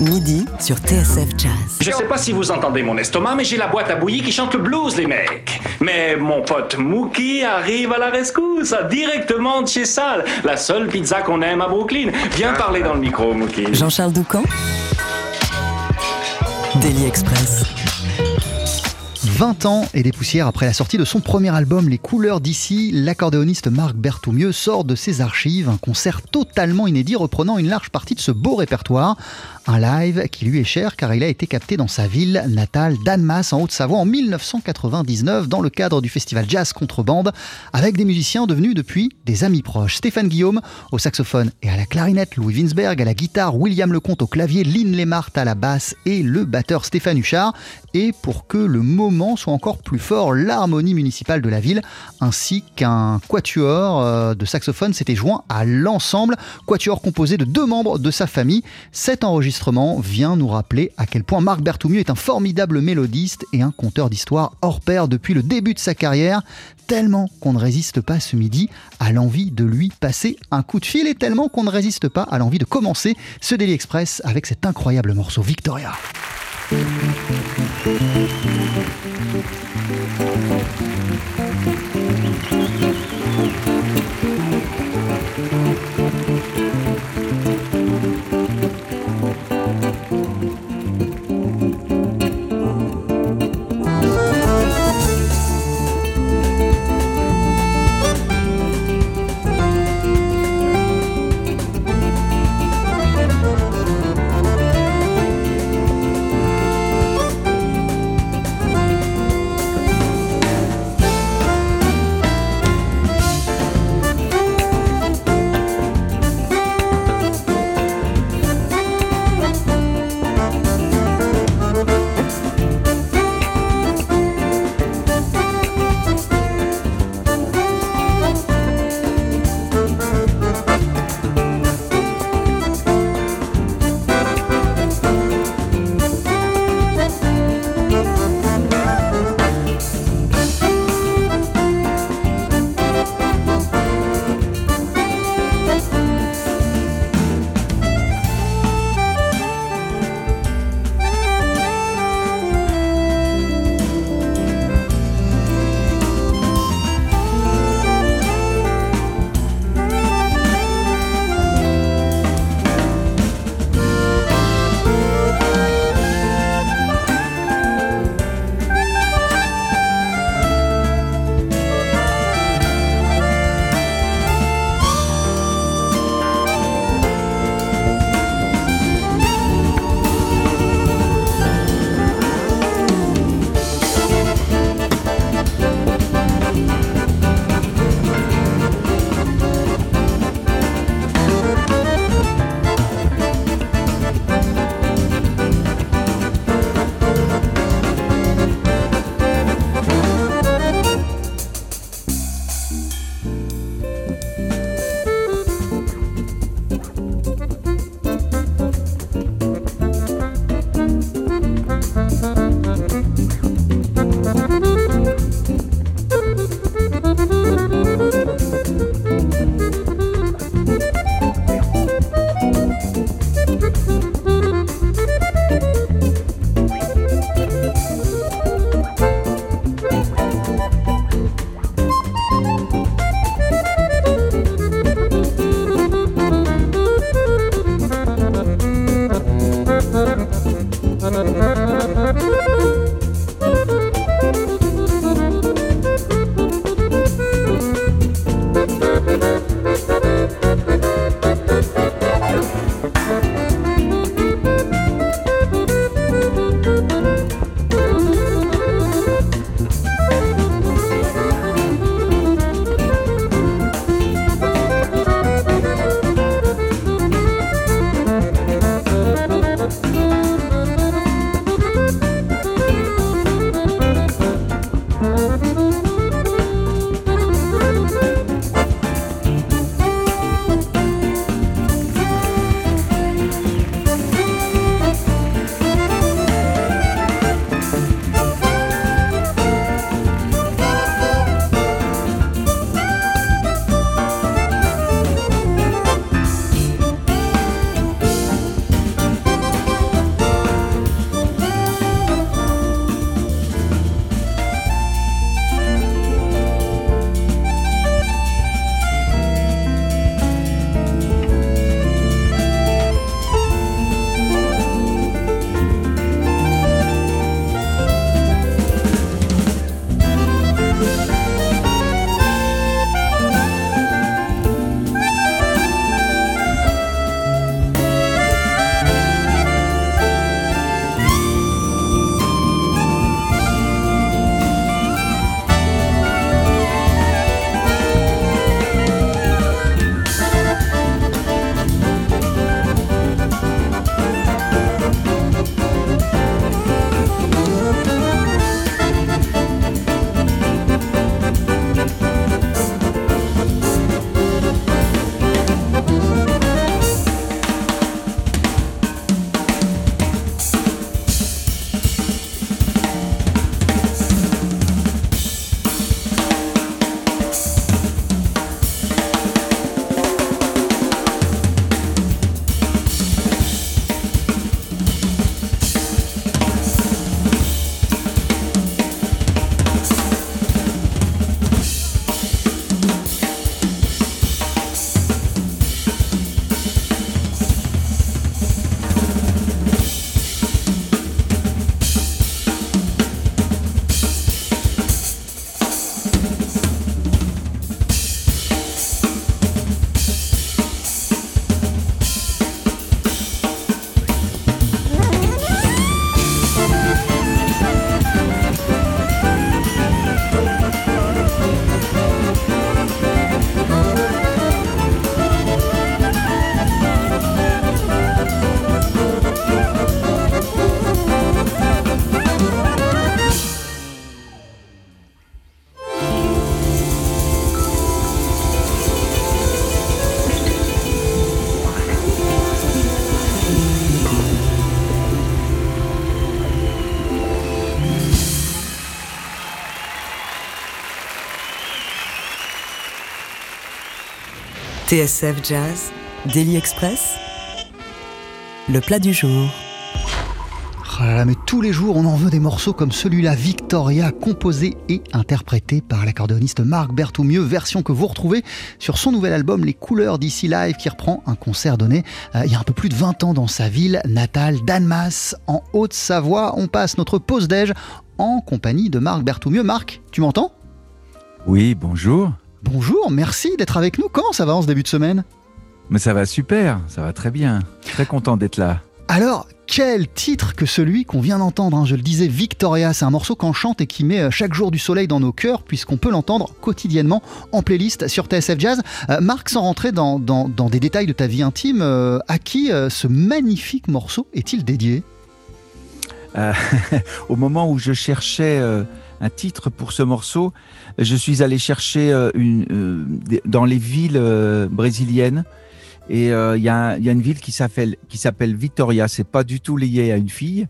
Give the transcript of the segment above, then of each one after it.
Midi sur TSF Jazz. Je sais pas si vous entendez mon estomac, mais j'ai la boîte à bouillie qui chante le blues, les mecs. Mais mon pote Mookie arrive à la rescousse, directement de chez Sal, la seule pizza qu'on aime à Brooklyn. Viens parler dans le micro, Mookie. Jean-Charles Doucan. Daily Express. 20 ans et des poussières après la sortie de son premier album Les Couleurs d'Ici, l'accordéoniste Marc Berthoumieux sort de ses archives un concert totalement inédit reprenant une large partie de ce beau répertoire. Un live qui lui est cher car il a été capté dans sa ville natale d'Annemasse en Haute-Savoie en 1999 dans le cadre du festival Jazzcontreband avec des musiciens devenus depuis des amis proches. Stéphane Guillaume au saxophone et à la clarinette, Louis Winsberg à la guitare, William Lecomte au clavier, Linley Marthe à la basse et le batteur Stéphane Huchard. Et pour que le moment soit encore plus fort, l'harmonie municipale de la ville ainsi qu'un quatuor de saxophone s'était joint à l'ensemble, quatuor composé de 2 membres de sa famille. Cet enregistrement vient nous rappeler à quel point Marc Berthoumieux est un formidable mélodiste et un conteur d'histoires hors pair depuis le début de sa carrière, tellement qu'on ne résiste pas ce midi à l'envie de lui passer un coup de fil et tellement qu'on ne résiste pas à l'envie de commencer ce Daily Express avec cet incroyable morceau Vitoria. TSF Jazz, Daily Express, le plat du jour. Oh là là, mais tous les jours on en veut des morceaux comme celui-là, Vitoria, composé et interprété par l'accordéoniste Marc Berthoumieux, version que vous retrouvez sur son nouvel album Les Couleurs d'Ici Live, qui reprend un concert donné il y a un peu plus de 20 ans dans sa ville natale d'Annemasse, en Haute-Savoie. On passe notre pause déj en compagnie de Marc Berthoumieux. Marc, tu m'entends ? Oui, bonjour. Bonjour, merci d'être avec nous. Comment ça va en ce début de semaine ? Mais ça va super, ça va très bien. Très content d'être là. Alors, quel titre que celui qu'on vient d'entendre, hein, je le disais, Vitoria, c'est un morceau qu'on chante et qui met chaque jour du soleil dans nos cœurs, puisqu'on peut l'entendre quotidiennement en playlist sur TSF Jazz. Marc, sans rentrer dans des détails de ta vie intime, à qui ce magnifique morceau est-il dédié ? Au moment où je cherchais un titre pour ce morceau, je suis allé chercher dans les villes brésiliennes. Et il y a une ville qui s'appelle Vitoria. C'est pas du tout lié à une fille.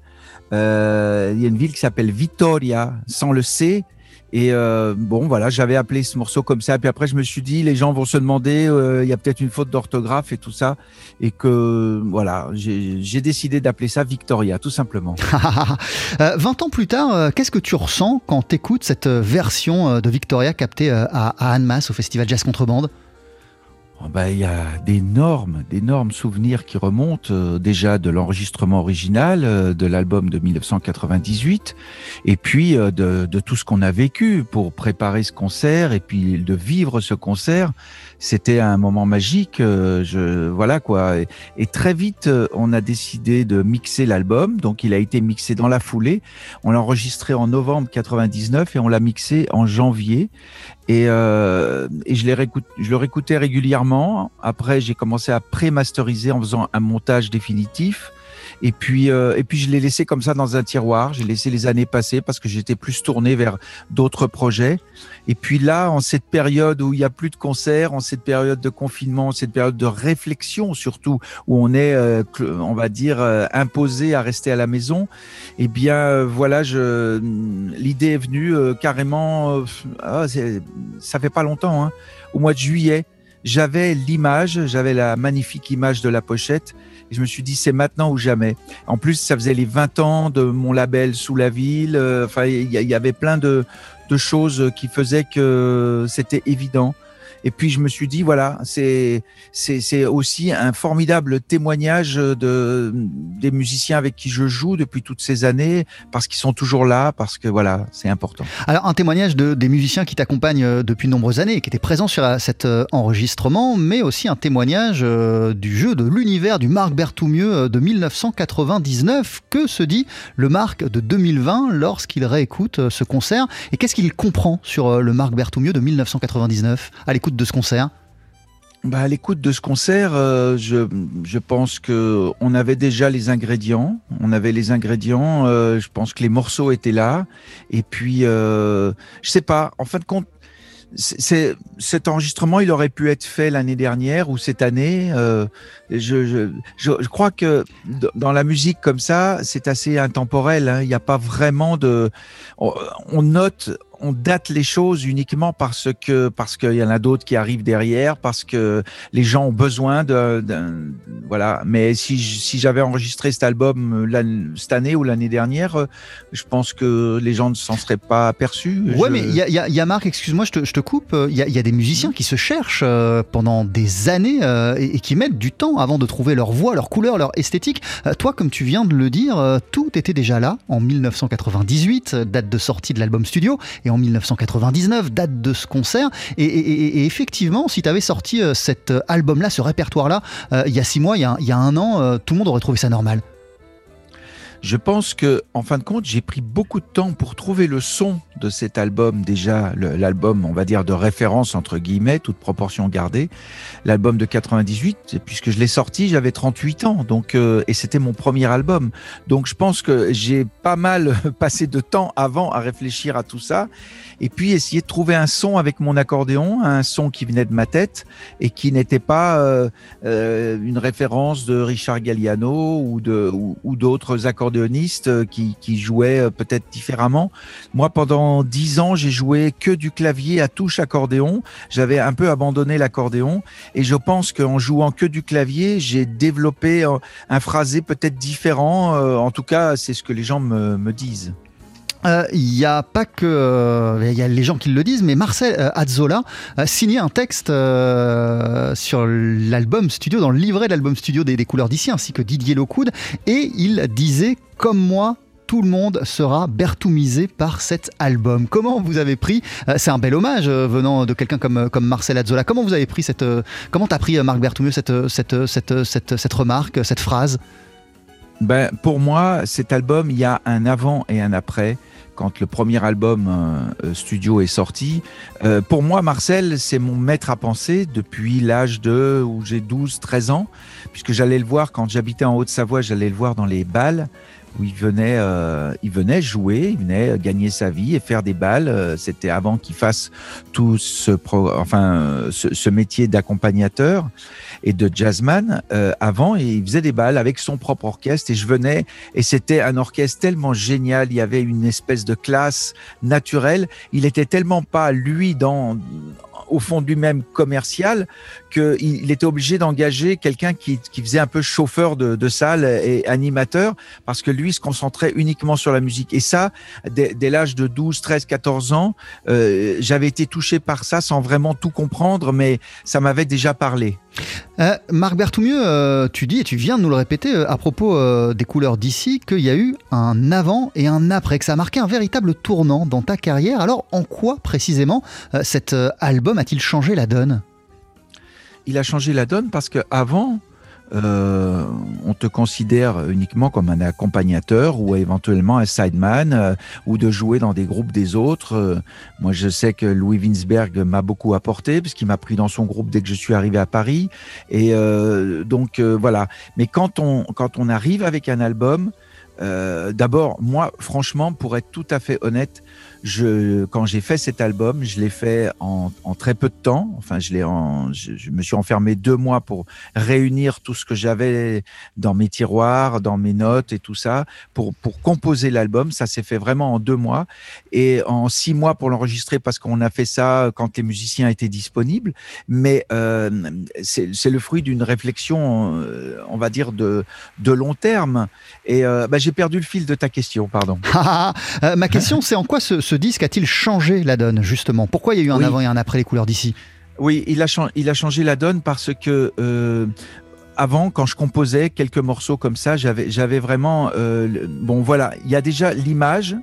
Il y a une ville qui s'appelle Vitoria, sans le C. Et bon, voilà, j'avais appelé ce morceau comme ça. Puis après, je me suis dit, les gens vont se demander, il y a peut-être une faute d'orthographe et tout ça. Et que, voilà, j'ai décidé d'appeler ça Victoria, tout simplement. 20 ans plus tard, qu'est-ce que tu ressens quand tu écoutes cette version de Victoria captée à Annemasse, au festival Jazzcontreband ? Il y a d'énormes souvenirs qui remontent déjà de l'enregistrement original de l'album de 1998, et puis de tout ce qu'on a vécu pour préparer ce concert et puis de vivre ce concert. C'était un moment magique, voilà quoi. Et très vite, on a décidé de mixer l'album, donc il a été mixé dans la foulée. On l'a enregistré en novembre 99 et on l'a mixé en janvier. Et je le réécoutais régulièrement. Après, j'ai commencé à pré-masteriser en faisant un montage définitif. Et puis je l'ai laissé comme ça dans un tiroir. J'ai laissé les années passer parce que j'étais plus tourné vers d'autres projets. Et puis là, en cette période où il n'y a plus de concerts, en cette période de confinement, en cette période de réflexion surtout, où on est, on va dire, imposé à rester à la maison, eh bien voilà, l'idée est venue carrément. Ça fait pas longtemps, hein, au mois de juillet. J'avais la magnifique image de la pochette et je me suis dit, c'est maintenant ou jamais. En plus, ça faisait les 20 ans de mon label Sous la Ville. Enfin, il y avait plein de choses qui faisaient que c'était évident. Et puis, je me suis dit, voilà, c'est aussi un formidable témoignage des musiciens avec qui je joue depuis toutes ces années, parce qu'ils sont toujours là, parce que voilà, c'est important. Alors, un témoignage des musiciens qui t'accompagnent depuis de nombreuses années, qui étaient présents sur cet enregistrement, mais aussi un témoignage du jeu, de l'univers du Marc Berthoumieux de 1999. Que se dit le Marc de 2020 lorsqu'il réécoute ce concert ? Et qu'est-ce qu'il comprend sur le Marc Berthoumieux de 1999 à l'écoute de ce concert ? À l'écoute de ce concert, je pense que on avait déjà les ingrédients. Je pense que les morceaux étaient là. Et puis, je sais pas. En fin de compte, cet enregistrement, il aurait pu être fait l'année dernière ou cette année. Je crois que dans la musique comme ça, c'est assez intemporel, hein. Il n'y a pas vraiment de. On note. On date les choses uniquement parce qu'il y en a d'autres qui arrivent derrière, parce que les gens ont besoin voilà. Mais si j'avais enregistré cet album cette année ou l'année dernière, je pense que les gens ne s'en seraient pas aperçus. Ouais, mais il y a Marc, excuse-moi, je te coupe. Il y a des musiciens qui se cherchent pendant des années et qui mettent du temps avant de trouver leur voix, leur couleur, leur esthétique. Toi, comme tu viens de le dire, tout était déjà là en 1998, date de sortie de l'album studio. Et en 1999, date de ce concert. Et effectivement, si tu avais sorti cet album-là, ce répertoire-là, il y a 6 mois, il y a un an, tout le monde aurait trouvé ça normal. Je pense que, en fin de compte, j'ai pris beaucoup de temps pour trouver le son de cet album. Déjà, l'album, on va dire, de référence, entre guillemets, toute proportion gardée. L'album de 98, puisque je l'ai sorti, j'avais 38 ans. Donc, et c'était mon premier album. Donc, je pense que j'ai pas mal passé de temps avant à réfléchir à tout ça. Et puis, essayer de trouver un son avec mon accordéon, un son qui venait de ma tête et qui n'était pas une référence de Richard Galliano ou d'autres accordéons accordéoniste qui jouait peut-être différemment. Moi, pendant 10 ans, j'ai joué que du clavier à touche accordéon. J'avais un peu abandonné l'accordéon et je pense qu'en jouant que du clavier, j'ai développé un phrasé peut-être différent. En tout cas, c'est ce que les gens me disent. Il n'y a pas que y a les gens qui le disent, mais Marcel Azzola a signé un texte sur l'album studio, dans le livret de l'album studio des Couleurs d'Ici, ainsi que Didier Lockwood, et il disait « Comme moi, tout le monde sera berthoumisé par cet album ». Comment vous avez pris, c'est un bel hommage venant de quelqu'un comme Marcel Azzola, comment vous avez pris comment t'as pris, Marc Berthoumieux, cette remarque, cette phrase? Ben, pour moi, cet album, il y a un avant et un après. Quand le premier album studio est sorti, pour moi, Marcel, c'est mon maître à penser depuis l'âge où j'ai 12-13 ans, puisque j'allais le voir quand j'habitais en Haute-Savoie, j'allais le voir dans les bals où il venait jouer, il venait gagner sa vie et faire des bals. C'était avant qu'il fasse tout ce métier d'accompagnateur et de jazzman. Avant, il faisait des bals avec son propre orchestre et je venais et c'était un orchestre tellement génial. Il y avait une espèce de classe naturelle. Il était tellement pas lui au fond de lui-même commercial qu'il était obligé d'engager quelqu'un qui faisait un peu chauffeur de salle et animateur parce que lui se concentrait uniquement sur la musique. Et ça, dès l'âge de 12, 13, 14 ans, j'avais été touché par ça sans vraiment tout comprendre, mais ça m'avait déjà parlé. Marc Berthoumieux, tu dis et tu viens de nous le répéter à propos des Couleurs d'Ici qu'il y a eu un avant et un après, que ça a marqué un véritable tournant dans ta carrière. Alors en quoi précisément cet album a-t-il changé la donne ? Il a changé la donne parce qu'avant, on te considère uniquement comme un accompagnateur ou éventuellement un sideman ou de jouer dans des groupes des autres. Moi, je sais que Louis Winsberg m'a beaucoup apporté parce qu'il m'a pris dans son groupe dès que je suis arrivé à Paris. Et donc voilà. Mais quand on arrive avec un album, d'abord, moi, franchement, pour être tout à fait honnête, quand j'ai fait cet album, je l'ai fait en très peu de temps. Enfin, je me suis enfermé 2 mois pour réunir tout ce que j'avais dans mes tiroirs, dans mes notes et tout ça pour composer l'album. Ça s'est fait vraiment en 2 mois et en 6 mois pour l'enregistrer parce qu'on a fait ça quand les musiciens étaient disponibles. Mais c'est le fruit d'une réflexion, on va dire de long terme. Et j'ai perdu le fil de ta question, pardon. Ma question, c'est en quoi ce disque a-t-il changé la donne, justement ? Pourquoi il y a eu un avant et un après les Couleurs d'Ici ? Oui, il a changé la donne parce que avant, quand je composais quelques morceaux comme ça, j'avais vraiment... bon, voilà, il y a déjà l'image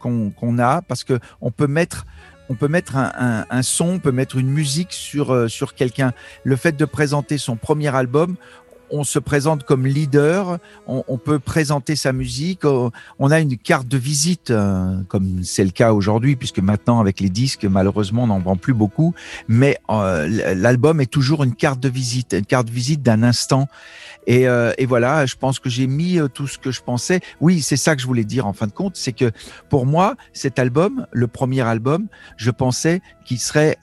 qu'on a, parce qu'on peut mettre... On peut mettre un son, on peut mettre une musique sur quelqu'un. Le fait de présenter son premier album, on se présente comme leader, on peut présenter sa musique, on a une carte de visite, comme c'est le cas aujourd'hui, puisque maintenant avec les disques, malheureusement, on n'en vend plus beaucoup, mais l'album est toujours une carte de visite d'un instant. Et voilà, je pense que j'ai mis tout ce que je pensais. Oui, c'est ça que je voulais dire en fin de compte, c'est que pour moi, cet album, le premier album, je pensais qu'il serait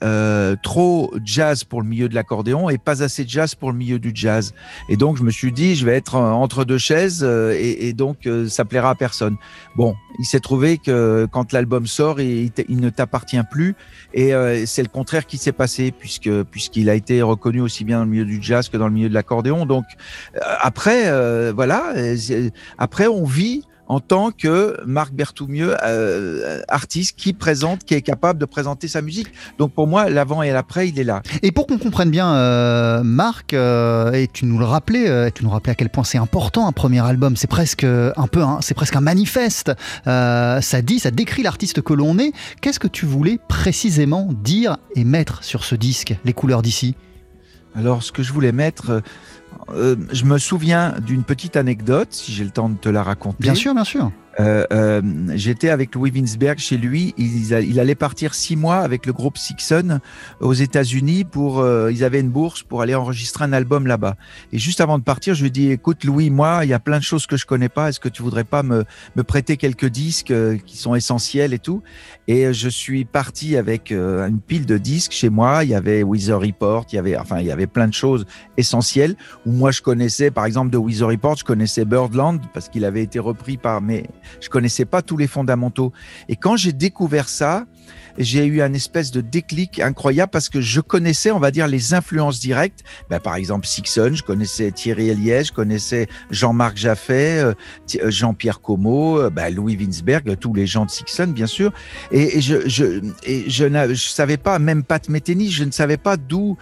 trop jazz pour le milieu de l'accordéon et pas assez jazz pour le milieu du jazz. Et donc, je me suis dit, je vais être entre deux chaises et donc ça plaira à personne. Bon, il s'est trouvé que quand l'album sort, il ne t'appartient plus et c'est le contraire qui s'est passé puisqu'il a été reconnu aussi bien dans le milieu du jazz que dans le milieu de l'accordéon. Donc, après, après on vit en tant que Marc Berthoumieux, artiste qui est capable de présenter sa musique. Donc pour moi, l'avant et l'après, il est là. Et pour qu'on comprenne bien, Marc, et tu nous rappelais à quel point c'est important un premier album, c'est presque un manifeste. Ça décrit l'artiste que l'on est. Qu'est-ce que tu voulais précisément dire et mettre sur ce disque, Les Couleurs d'Ici ? Alors, ce que je voulais mettre... je me souviens d'une petite anecdote, si j'ai le temps de te la raconter. Bien sûr, bien sûr. J'étais avec Louis Winsberg chez lui. Il allait partir 6 mois avec le groupe Sixun aux États-Unis pour. Ils avaient une bourse pour aller enregistrer un album là-bas. Et juste avant de partir, je lui ai dit, écoute Louis, moi, il y a plein de choses que je connais pas. Est-ce que tu voudrais pas me prêter quelques disques qui sont essentiels et tout? Et je suis parti avec une pile de disques chez moi. Il y avait Weather Report, il y avait plein de choses essentielles où moi je connaissais, par exemple de Weather Report, je connaissais Birdland parce qu'il avait été repris par, mais je connaissais pas tous les fondamentaux. Et quand j'ai découvert ça, j'ai eu un espèce de déclic incroyable parce que je connaissais, on va dire, les influences directes. Ben, par exemple, Sixun, je connaissais Thierry Eliès, je connaissais Jean-Marc Jaffé, Jean-Pierre Como, Louis Winsberg, tous les gens de Sixun, bien sûr. Et je savais pas, même Pat Metheny, je ne savais pas d'où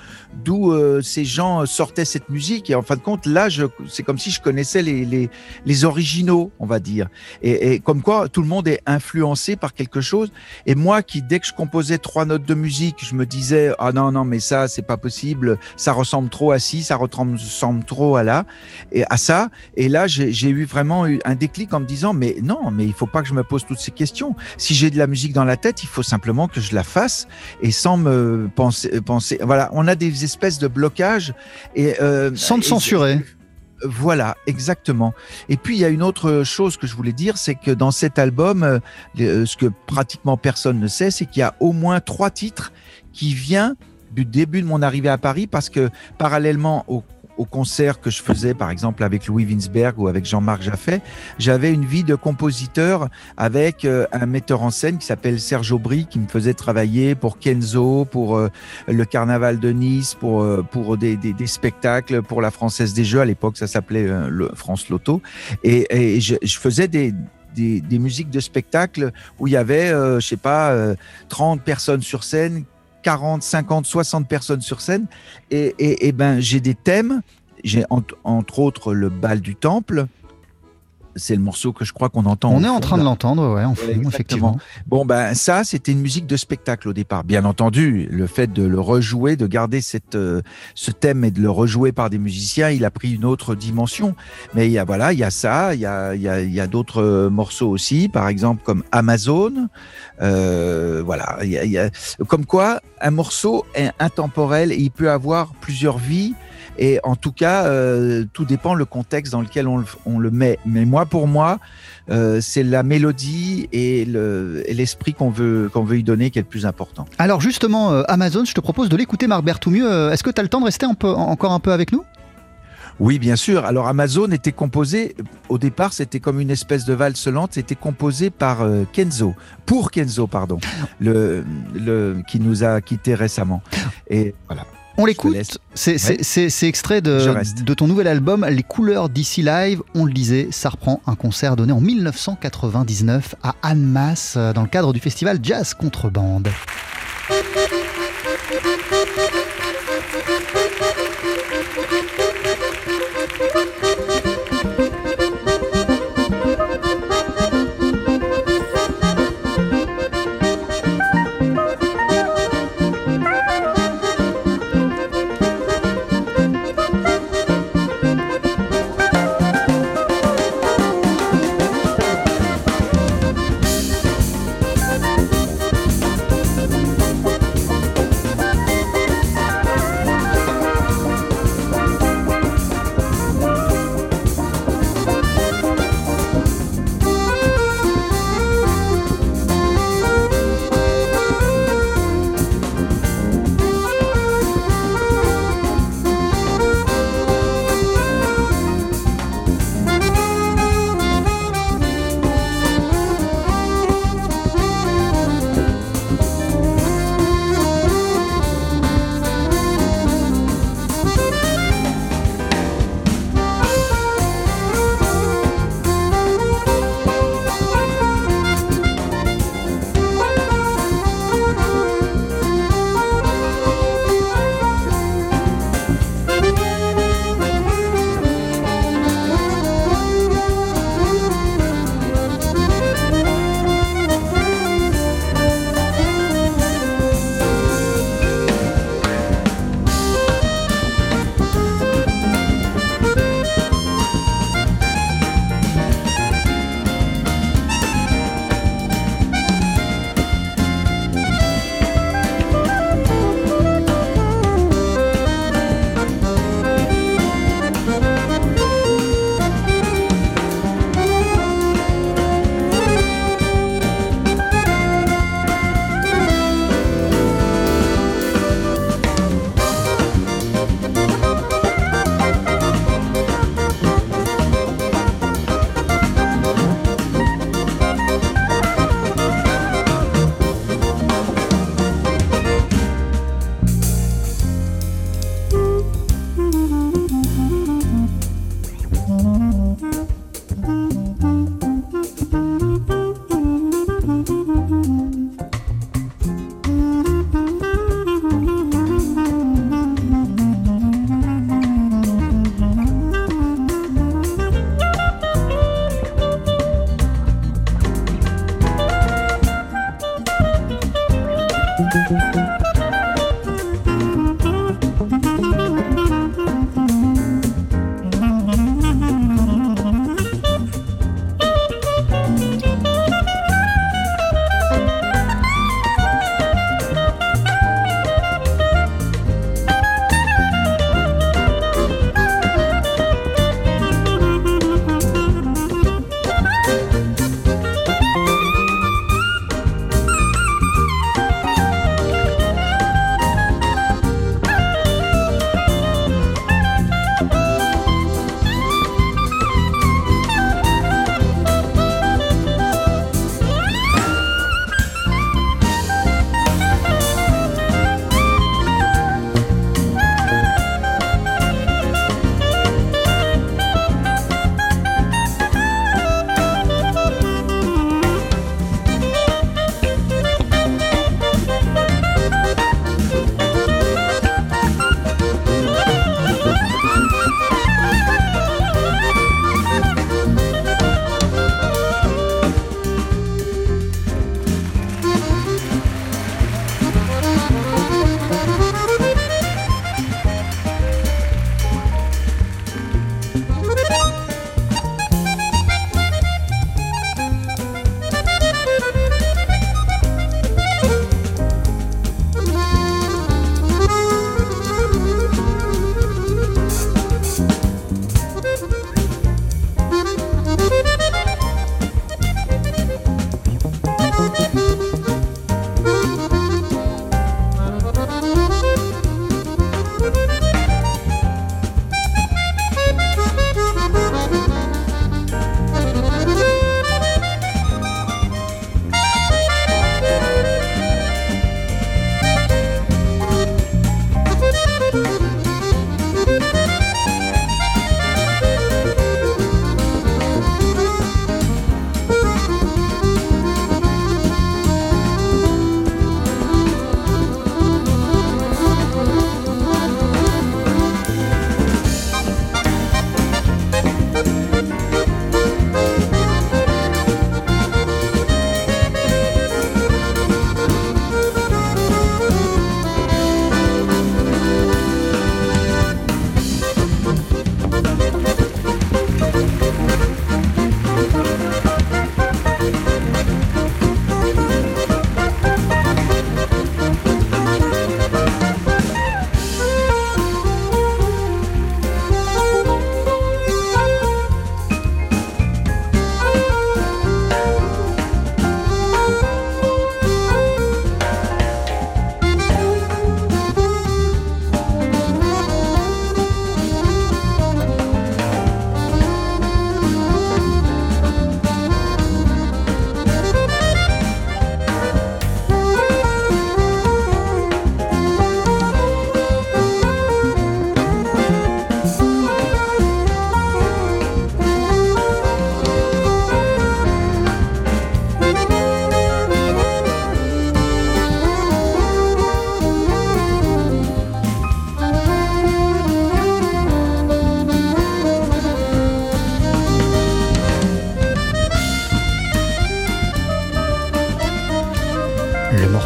ces gens sortaient cette musique. Et en fin de compte, là, c'est comme si je connaissais les originaux, on va dire. Et comme quoi, tout le monde est influencé par quelque chose. Et moi, dès que je composais 3 notes de musique, je me disais, ah non, mais ça, c'est pas possible, ça ressemble trop à ci, ça ressemble trop à là, et à ça. Et là, j'ai eu vraiment un déclic en me disant, mais non, mais il faut pas que je me pose toutes ces questions. Si j'ai de la musique dans la tête, il faut simplement que je la fasse et sans me penser. Voilà, on a des espèces de blocages. Sans te censurer. Voilà, exactement. Et puis, il y a une autre chose que je voulais dire, c'est que dans cet album, ce que pratiquement personne ne sait, c'est qu'il y a au moins 3 titres qui viennent du début de mon arrivée à Paris, parce que parallèlement au concert que je faisais, par exemple, avec Louis Winsberg ou avec Jean-Marc Jaffé, j'avais une vie de compositeur avec un metteur en scène qui s'appelle Serge Aubry, qui me faisait travailler pour Kenzo, pour le Carnaval de Nice, pour des spectacles, pour la Française des Jeux. À l'époque, ça s'appelait France Loto. Et je faisais des musiques de spectacle où il y avait, 30 personnes sur scène, 40, 50, 60 personnes sur scène, et j'ai des thèmes, j'ai entre autres le bal du temple, c'est le morceau que je crois qu'on entend. On est en train de l'entendre, ouais, en fond, effectivement. Bon, ça, c'était une musique de spectacle au départ. Bien entendu, le fait de le rejouer, de garder ce thème et de le rejouer par des musiciens, il a pris une autre dimension. Mais il y a ça, il y a d'autres morceaux aussi, par exemple comme Amazon. Comme quoi, un morceau est intemporel et il peut avoir plusieurs vies. Et en tout cas, tout dépend le contexte dans lequel on le met. Mais pour moi, c'est la mélodie et l'esprit qu'on veut y donner qui est le plus important. Alors justement, Amazon, je te propose de l'écouter, Marc Berthoumieux. Est-ce que tu as le temps de rester encore un peu avec nous ? Oui, bien sûr. Alors Amazon était composé, au départ, c'était comme une espèce de valse lente, c'était composé par Kenzo, qui nous a quittés récemment. Et voilà. On l'écoute, c'est extrait de ton nouvel album Les Couleurs d'Ici Live. On le disait, ça reprend un concert donné en 1999 à Annemasse dans le cadre du festival Jazzcontreband.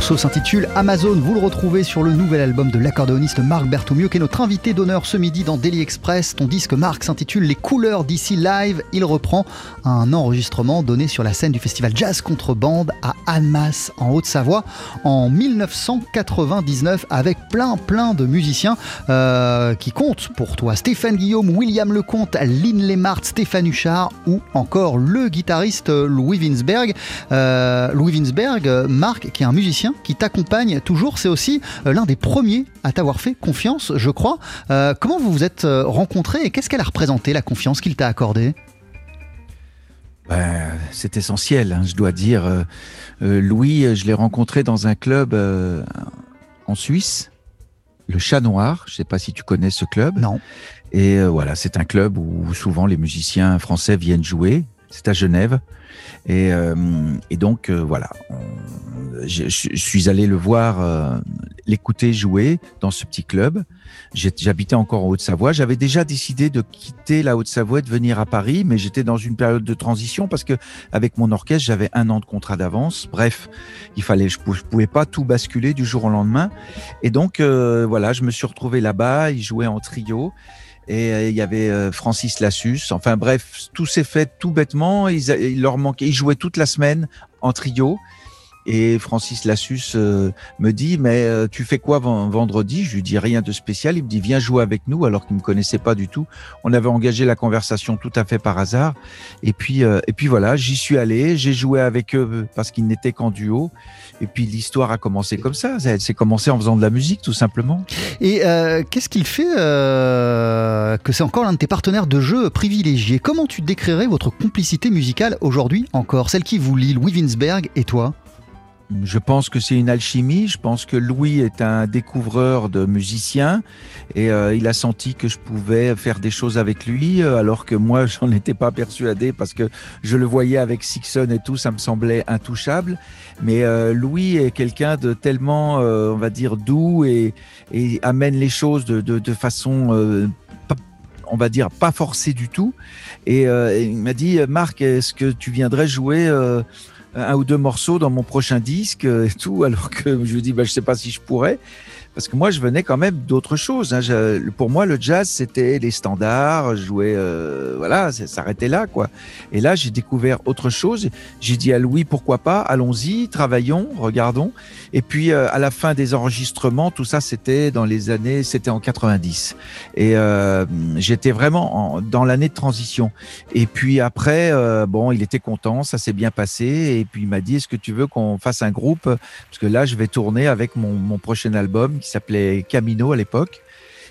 morceau s'intitule Amazon. Vous le retrouvez sur le nouvel album de l'accordéoniste Marc Berthoumieux, qui est notre invité d'honneur ce midi dans Daily Express. Ton disque, Marc, s'intitule Les Couleurs d'Ici live. Il reprend un enregistrement donné sur la scène du festival Jazzcontreband à Annemasse, en Haute-Savoie, en 1999, avec plein de musiciens qui comptent pour toi. Stéphane Guillaume, William Lecomte, Linley Marthe, Stéphane Huchard ou encore le guitariste Louis Winsberg. Marc, qui est un musicien qui t'accompagne toujours, c'est aussi l'un des premiers à t'avoir fait confiance, je crois. Comment vous vous êtes rencontrés et qu'est-ce qu'elle a représenté, la confiance qu'il t'a accordée ? C'est essentiel, hein, je dois dire. Louis, je l'ai rencontré dans un club en Suisse, le Chat Noir. Je ne sais pas si tu connais ce club. Non. Et voilà, c'est un club où souvent les musiciens français viennent jouer. C'est à Genève. Et donc, voilà, je suis allé le voir, l'écouter jouer dans ce petit club. J'habitais encore en Haute-Savoie. J'avais déjà décidé de quitter la Haute-Savoie et de venir à Paris, mais j'étais dans une période de transition parce que avec mon orchestre, j'avais 1 an de contrat d'avance. Bref, je pouvais pas tout basculer du jour au lendemain. Et donc, voilà, je me suis retrouvé là-bas. Il jouait en trio. Et il y avait Francis Lassus. Enfin bref, tout s'est fait tout bêtement. Il leur manquait. Ils jouaient toute la semaine en trio. Et Francis Lassus me dit « Mais tu fais quoi vendredi ?» Je lui dis « Rien de spécial ». Il me dit « Viens jouer avec nous », alors qu'il ne me connaissait pas du tout. On avait engagé la conversation tout à fait par hasard. Et puis voilà, j'y suis allé. J'ai joué avec eux parce qu'ils n'étaient qu'en duo. Et puis l'histoire a commencé comme ça. Elle s'est commencée en faisant de la musique, tout simplement. Et qu'est-ce qu'il fait que c'est encore l'un de tes partenaires de jeu privilégiés? Comment tu décrirais votre complicité musicale aujourd'hui encore, celle qui vous lie, Louis Winsberg et toi? Je pense que c'est une alchimie. Je pense que Louis est un découvreur de musiciens et il a senti que je pouvais faire des choses avec lui, alors que moi, j'en étais pas persuadé parce que je le voyais avec Sixun et tout, ça me semblait intouchable. Mais Louis est quelqu'un de tellement, on va dire, doux et amène les choses de façon on va dire pas forcée du tout. Et il m'a dit « Marc, est-ce que tu viendrais jouer un ou 2 morceaux dans mon prochain disque et tout », alors que je lui dis je sais pas si je pourrais, parce que moi je venais quand même d'autres choses, hein. Pour moi le jazz c'était les standards, jouer voilà, ça s'arrêtait là quoi. Et là j'ai découvert autre chose. J'ai dit à Louis pourquoi pas, allons-y, travaillons, regardons. Et puis à la fin des enregistrements, tout ça c'était en 90 et j'étais vraiment dans l'année de transition. Et puis après il était content, ça s'est bien passé. Et puis il m'a dit « Est-ce que tu veux qu'on fasse un groupe ?» Parce que là, je vais tourner avec mon prochain album qui s'appelait Camino à l'époque.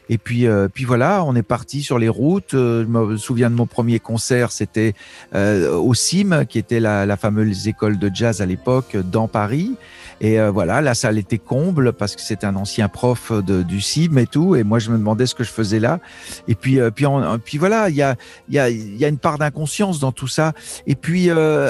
Et puis voilà, on est parti sur les routes. Je me souviens de mon premier concert, c'était au CIM, qui était la fameuse école de jazz à l'époque, dans Paris. Et voilà, la salle était comble parce que c'était un ancien prof du CIM et tout. Et moi, je me demandais ce que je faisais là. Et puis voilà, il y a une part d'inconscience dans tout ça. Et puis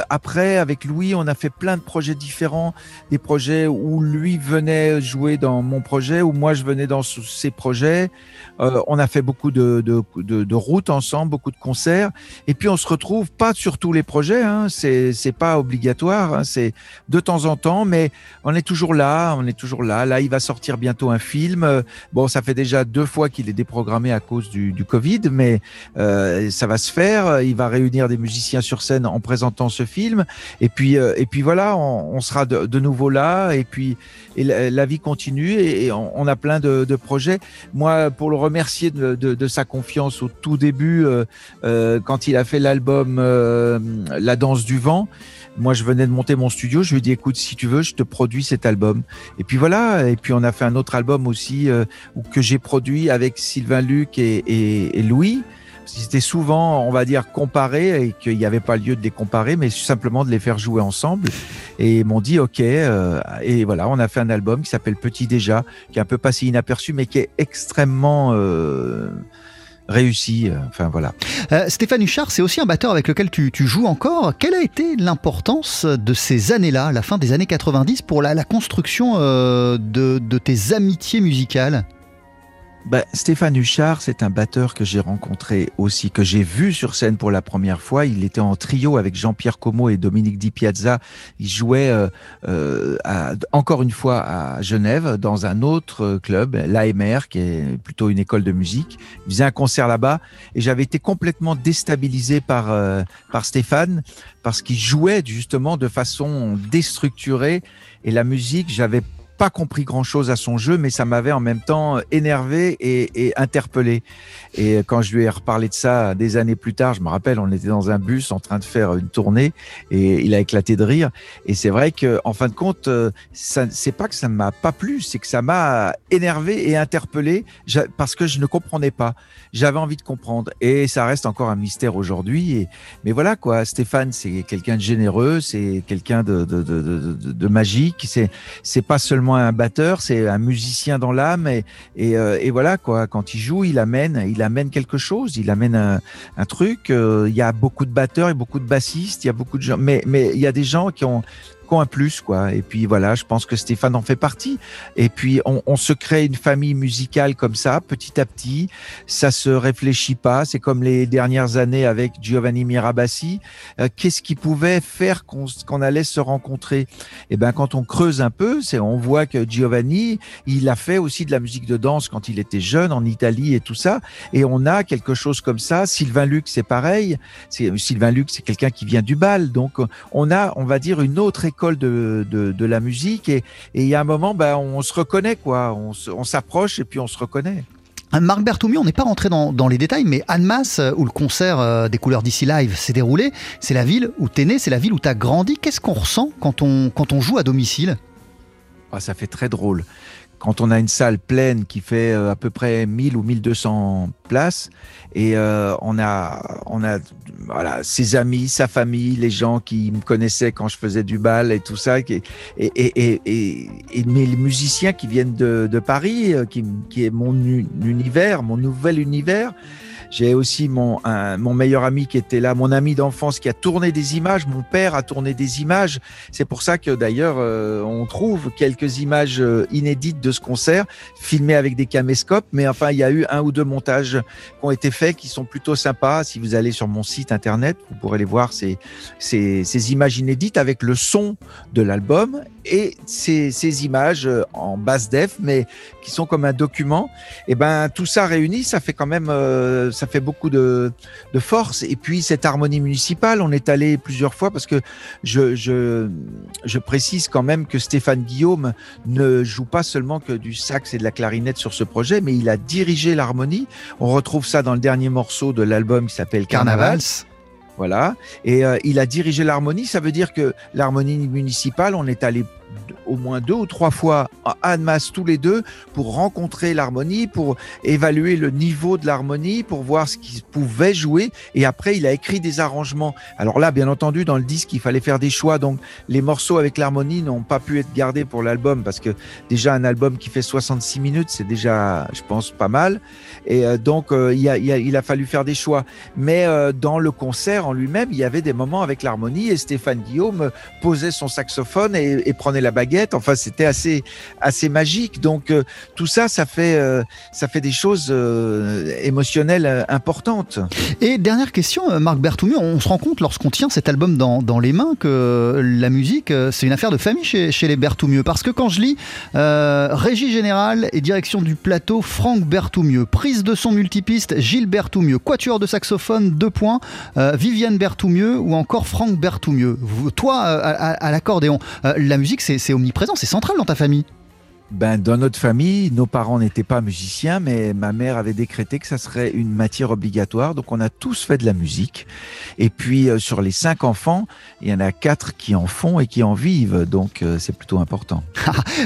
après, avec Louis, on a fait plein de projets différents, des projets où lui venait jouer dans mon projet, où moi je venais dans ses projets. On a fait beaucoup de routes ensemble, beaucoup de concerts. Et puis on se retrouve pas sur tous les projets, hein. C'est pas obligatoire, hein. C'est de temps en temps, mais on est toujours là, Là, il va sortir bientôt un film. Bon, ça fait déjà 2 fois qu'il est déprogrammé à cause du Covid, mais ça va se faire. Il va réunir des musiciens sur scène en présentant ce film. Et puis voilà, on sera de nouveau là. Et puis la vie continue et on a plein de projets. Moi, pour le remercier de sa confiance au tout début, quand il a fait l'album La Danse du Vent, moi, je venais de monter mon studio. Je lui ai dit, écoute, si tu veux, je te produis cet album. Et puis voilà. Et puis, on a fait un autre album aussi que j'ai produit avec Sylvain Luc et Louis. C'était souvent, on va dire, comparés et qu'il n'y avait pas lieu de les comparer, mais simplement de les faire jouer ensemble. Et ils m'ont dit, OK. Et voilà, on a fait un album qui s'appelle Petit Déjà, qui est un peu passé inaperçu, mais qui est extrêmement... réussi, enfin voilà. Stéphane Huchard, c'est aussi un batteur avec lequel tu joues encore. Quelle a été l'importance de ces années-là, la fin des années 90, pour la construction de tes amitiés musicales ? Stéphane Huchard, c'est un batteur que j'ai rencontré aussi, que j'ai vu sur scène pour la première fois. Il était en trio avec Jean-Pierre Como et Dominique Di Piazza. Il jouait encore une fois à Genève dans un autre club, l'AMR, qui est plutôt une école de musique. Il faisait un concert là-bas et j'avais été complètement déstabilisé par Stéphane parce qu'il jouait justement de façon déstructurée et la musique, j'avais pas compris grand-chose à son jeu, mais ça m'avait en même temps énervé et interpellé. Et quand je lui ai reparlé de ça des années plus tard, je me rappelle, on était dans un bus en train de faire une tournée et il a éclaté de rire. Et c'est vrai qu'en fin de compte, c'est pas que ça m'a pas plu, c'est que ça m'a énervé et interpellé parce que je ne comprenais pas. J'avais envie de comprendre et ça reste encore un mystère aujourd'hui. Mais voilà quoi, Stéphane, c'est quelqu'un de généreux, c'est quelqu'un de magique, c'est pas seulement un batteur, c'est un musicien dans l'âme et voilà quoi. Quand il joue, il amène quelque chose, il amène un truc. Il y a beaucoup de batteurs et beaucoup de bassistes, il y a beaucoup de gens, mais il y a des gens qui ont un plus quoi. Et puis voilà, je pense que Stéphane en fait partie. Et puis on se crée une famille musicale comme ça, petit à petit. Ça se réfléchit pas. C'est comme les dernières années avec Giovanni Mirabassi. Qu'est-ce qui pouvait faire qu'on allait se rencontrer? Et ben quand on creuse un peu, on voit que Giovanni, il a fait aussi de la musique de danse quand il était jeune en Italie et tout ça. Et on a quelque chose comme ça. Sylvain Luc, c'est pareil. Sylvain Luc, c'est quelqu'un qui vient du bal. Donc on a, on va dire, une autre école de la musique et il y a un moment, on se reconnaît quoi, on s'approche et puis on se reconnaît. Marc Berthoumieux, on n'est pas rentré dans les détails, mais Annemasse, où le concert des Couleurs d'Ici live s'est déroulé, c'est la ville où t'es né, c'est la ville où t'as grandi. Qu'est-ce qu'on ressent quand on joue à domicile? Ça fait très drôle. Quand on a une salle pleine qui fait à peu près 1000 ou 1200 places et on a voilà, ses amis, sa famille, les gens qui me connaissaient quand je faisais du bal et tout ça, mais les musiciens qui viennent de Paris, qui est mon nouvel univers. J'ai aussi mon meilleur ami qui était là, mon ami d'enfance qui a tourné des images, mon père a tourné des images. C'est pour ça que d'ailleurs, on trouve quelques images inédites de ce concert, filmées avec des caméscopes. Mais enfin, il y a eu un ou deux montages qui ont été faits, qui sont plutôt sympas. Si vous allez sur mon site internet, vous pourrez les voir, ces images inédites avec le son de l'album et ces images en basse def, mais qui sont comme un document. Et tout ça réuni, ça fait quand même... ça fait beaucoup de force. Et puis cette harmonie municipale, on est allé plusieurs fois parce que je précise quand même que Stéphane Guillaume ne joue pas seulement que du sax et de la clarinette sur ce projet, mais il a dirigé l'harmonie. On retrouve ça dans le dernier morceau de l'album qui s'appelle Carnavals. Voilà. Et il a dirigé l'harmonie. Ça veut dire que l'harmonie municipale, on est allé au moins 2 ou 3 fois à Annemasse tous les deux pour rencontrer l'harmonie, pour évaluer le niveau de l'harmonie, pour voir ce qu'il pouvait jouer. Et après, il a écrit des arrangements. Alors là, bien entendu, dans le disque, il fallait faire des choix. Donc, les morceaux avec l'harmonie n'ont pas pu être gardés pour l'album parce que déjà, un album qui fait 66 minutes, c'est déjà, je pense, pas mal. Et donc, il a fallu faire des choix. Mais dans le concert en lui-même, il y avait des moments avec l'harmonie et Stéphane Guillaume posait son saxophone et prenait la baguette. Enfin, c'était assez magique. Donc tout ça, ça fait des choses émotionnelles importantes. Et dernière question, Marc Berthoumieux, on se rend compte lorsqu'on tient cet album dans les mains que la musique, c'est une affaire de famille chez les Berthoumieux. Parce que quand je lis régie générale et direction du plateau, Franck Berthoumieux, prise de son multipiste, Gilles Berthoumieux, quatuor de saxophone, Viviane Berthoumieux ou encore Franck Berthoumieux. Toi, à l'accordéon, la musique, c'est omniprésent, c'est central dans ta famille. Dans notre famille, nos parents n'étaient pas musiciens, mais ma mère avait décrété que ça serait une matière obligatoire. Donc, on a tous fait de la musique. Et puis, sur les 5 enfants, il y en a 4 qui en font et qui en vivent. Donc, c'est plutôt important.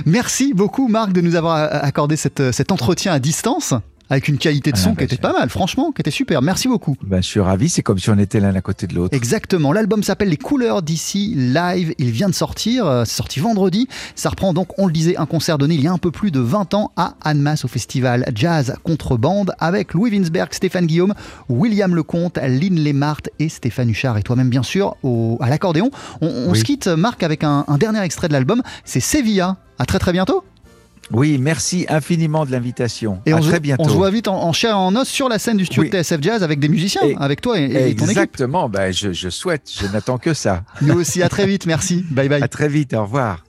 Merci beaucoup, Marc, de nous avoir accordé cet entretien à distance avec une qualité de son qui était pas mal, franchement, qui était super. Merci beaucoup. Je suis ravi, c'est comme si on était l'un à côté de l'autre. Exactement, l'album s'appelle Les Couleurs d'Ici live, il vient de sortir, c'est sorti vendredi. Ça reprend donc, on le disait, un concert donné il y a un peu plus de 20 ans à Annemasse au festival Jazz Contreband avec Louis Winsberg, Stéphane Guillaume, William Lecomte, Linley Marthe et Stéphane Huchard et toi-même bien sûr à l'accordéon. On se quitte, Marc, avec un dernier extrait de l'album, c'est Sevilla. À très très bientôt. Oui, merci infiniment de l'invitation. Et à très bientôt. On se voit vite en chair et en os sur la scène du studio TSF Jazz avec des musiciens, avec toi et ton équipe. Exactement, ben je souhaite, je n'attends que ça. Nous aussi, à très vite, merci. Bye bye. À très vite, au revoir.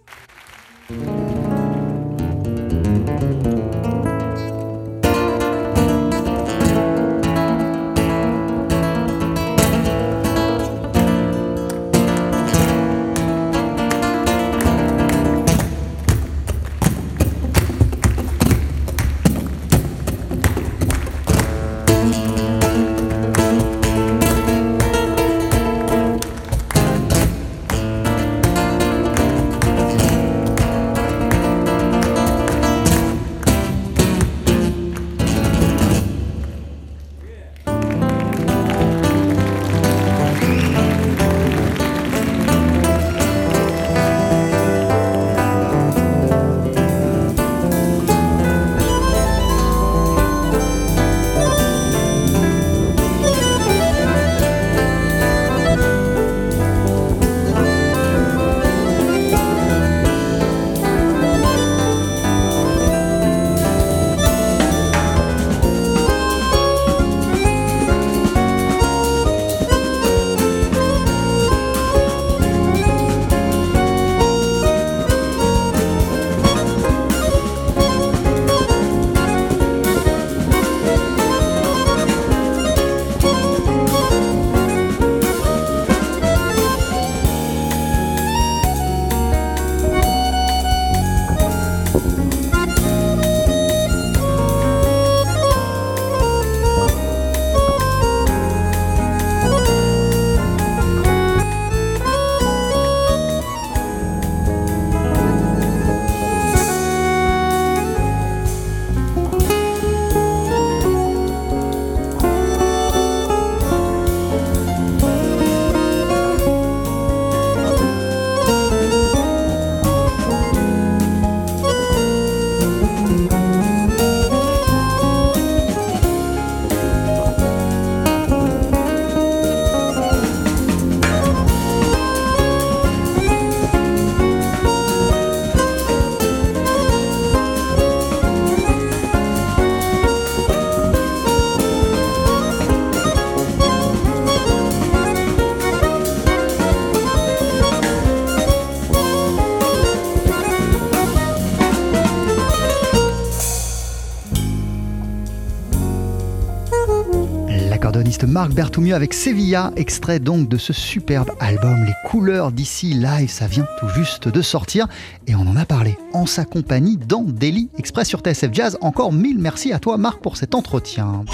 Marc Berthoumieux avec Sevilla, extrait donc de ce superbe album Les Couleurs d'Ici live, ça vient tout juste de sortir et on en a parlé en sa compagnie dans Daily Express sur TSF Jazz. Encore mille merci à toi Marc pour cet entretien.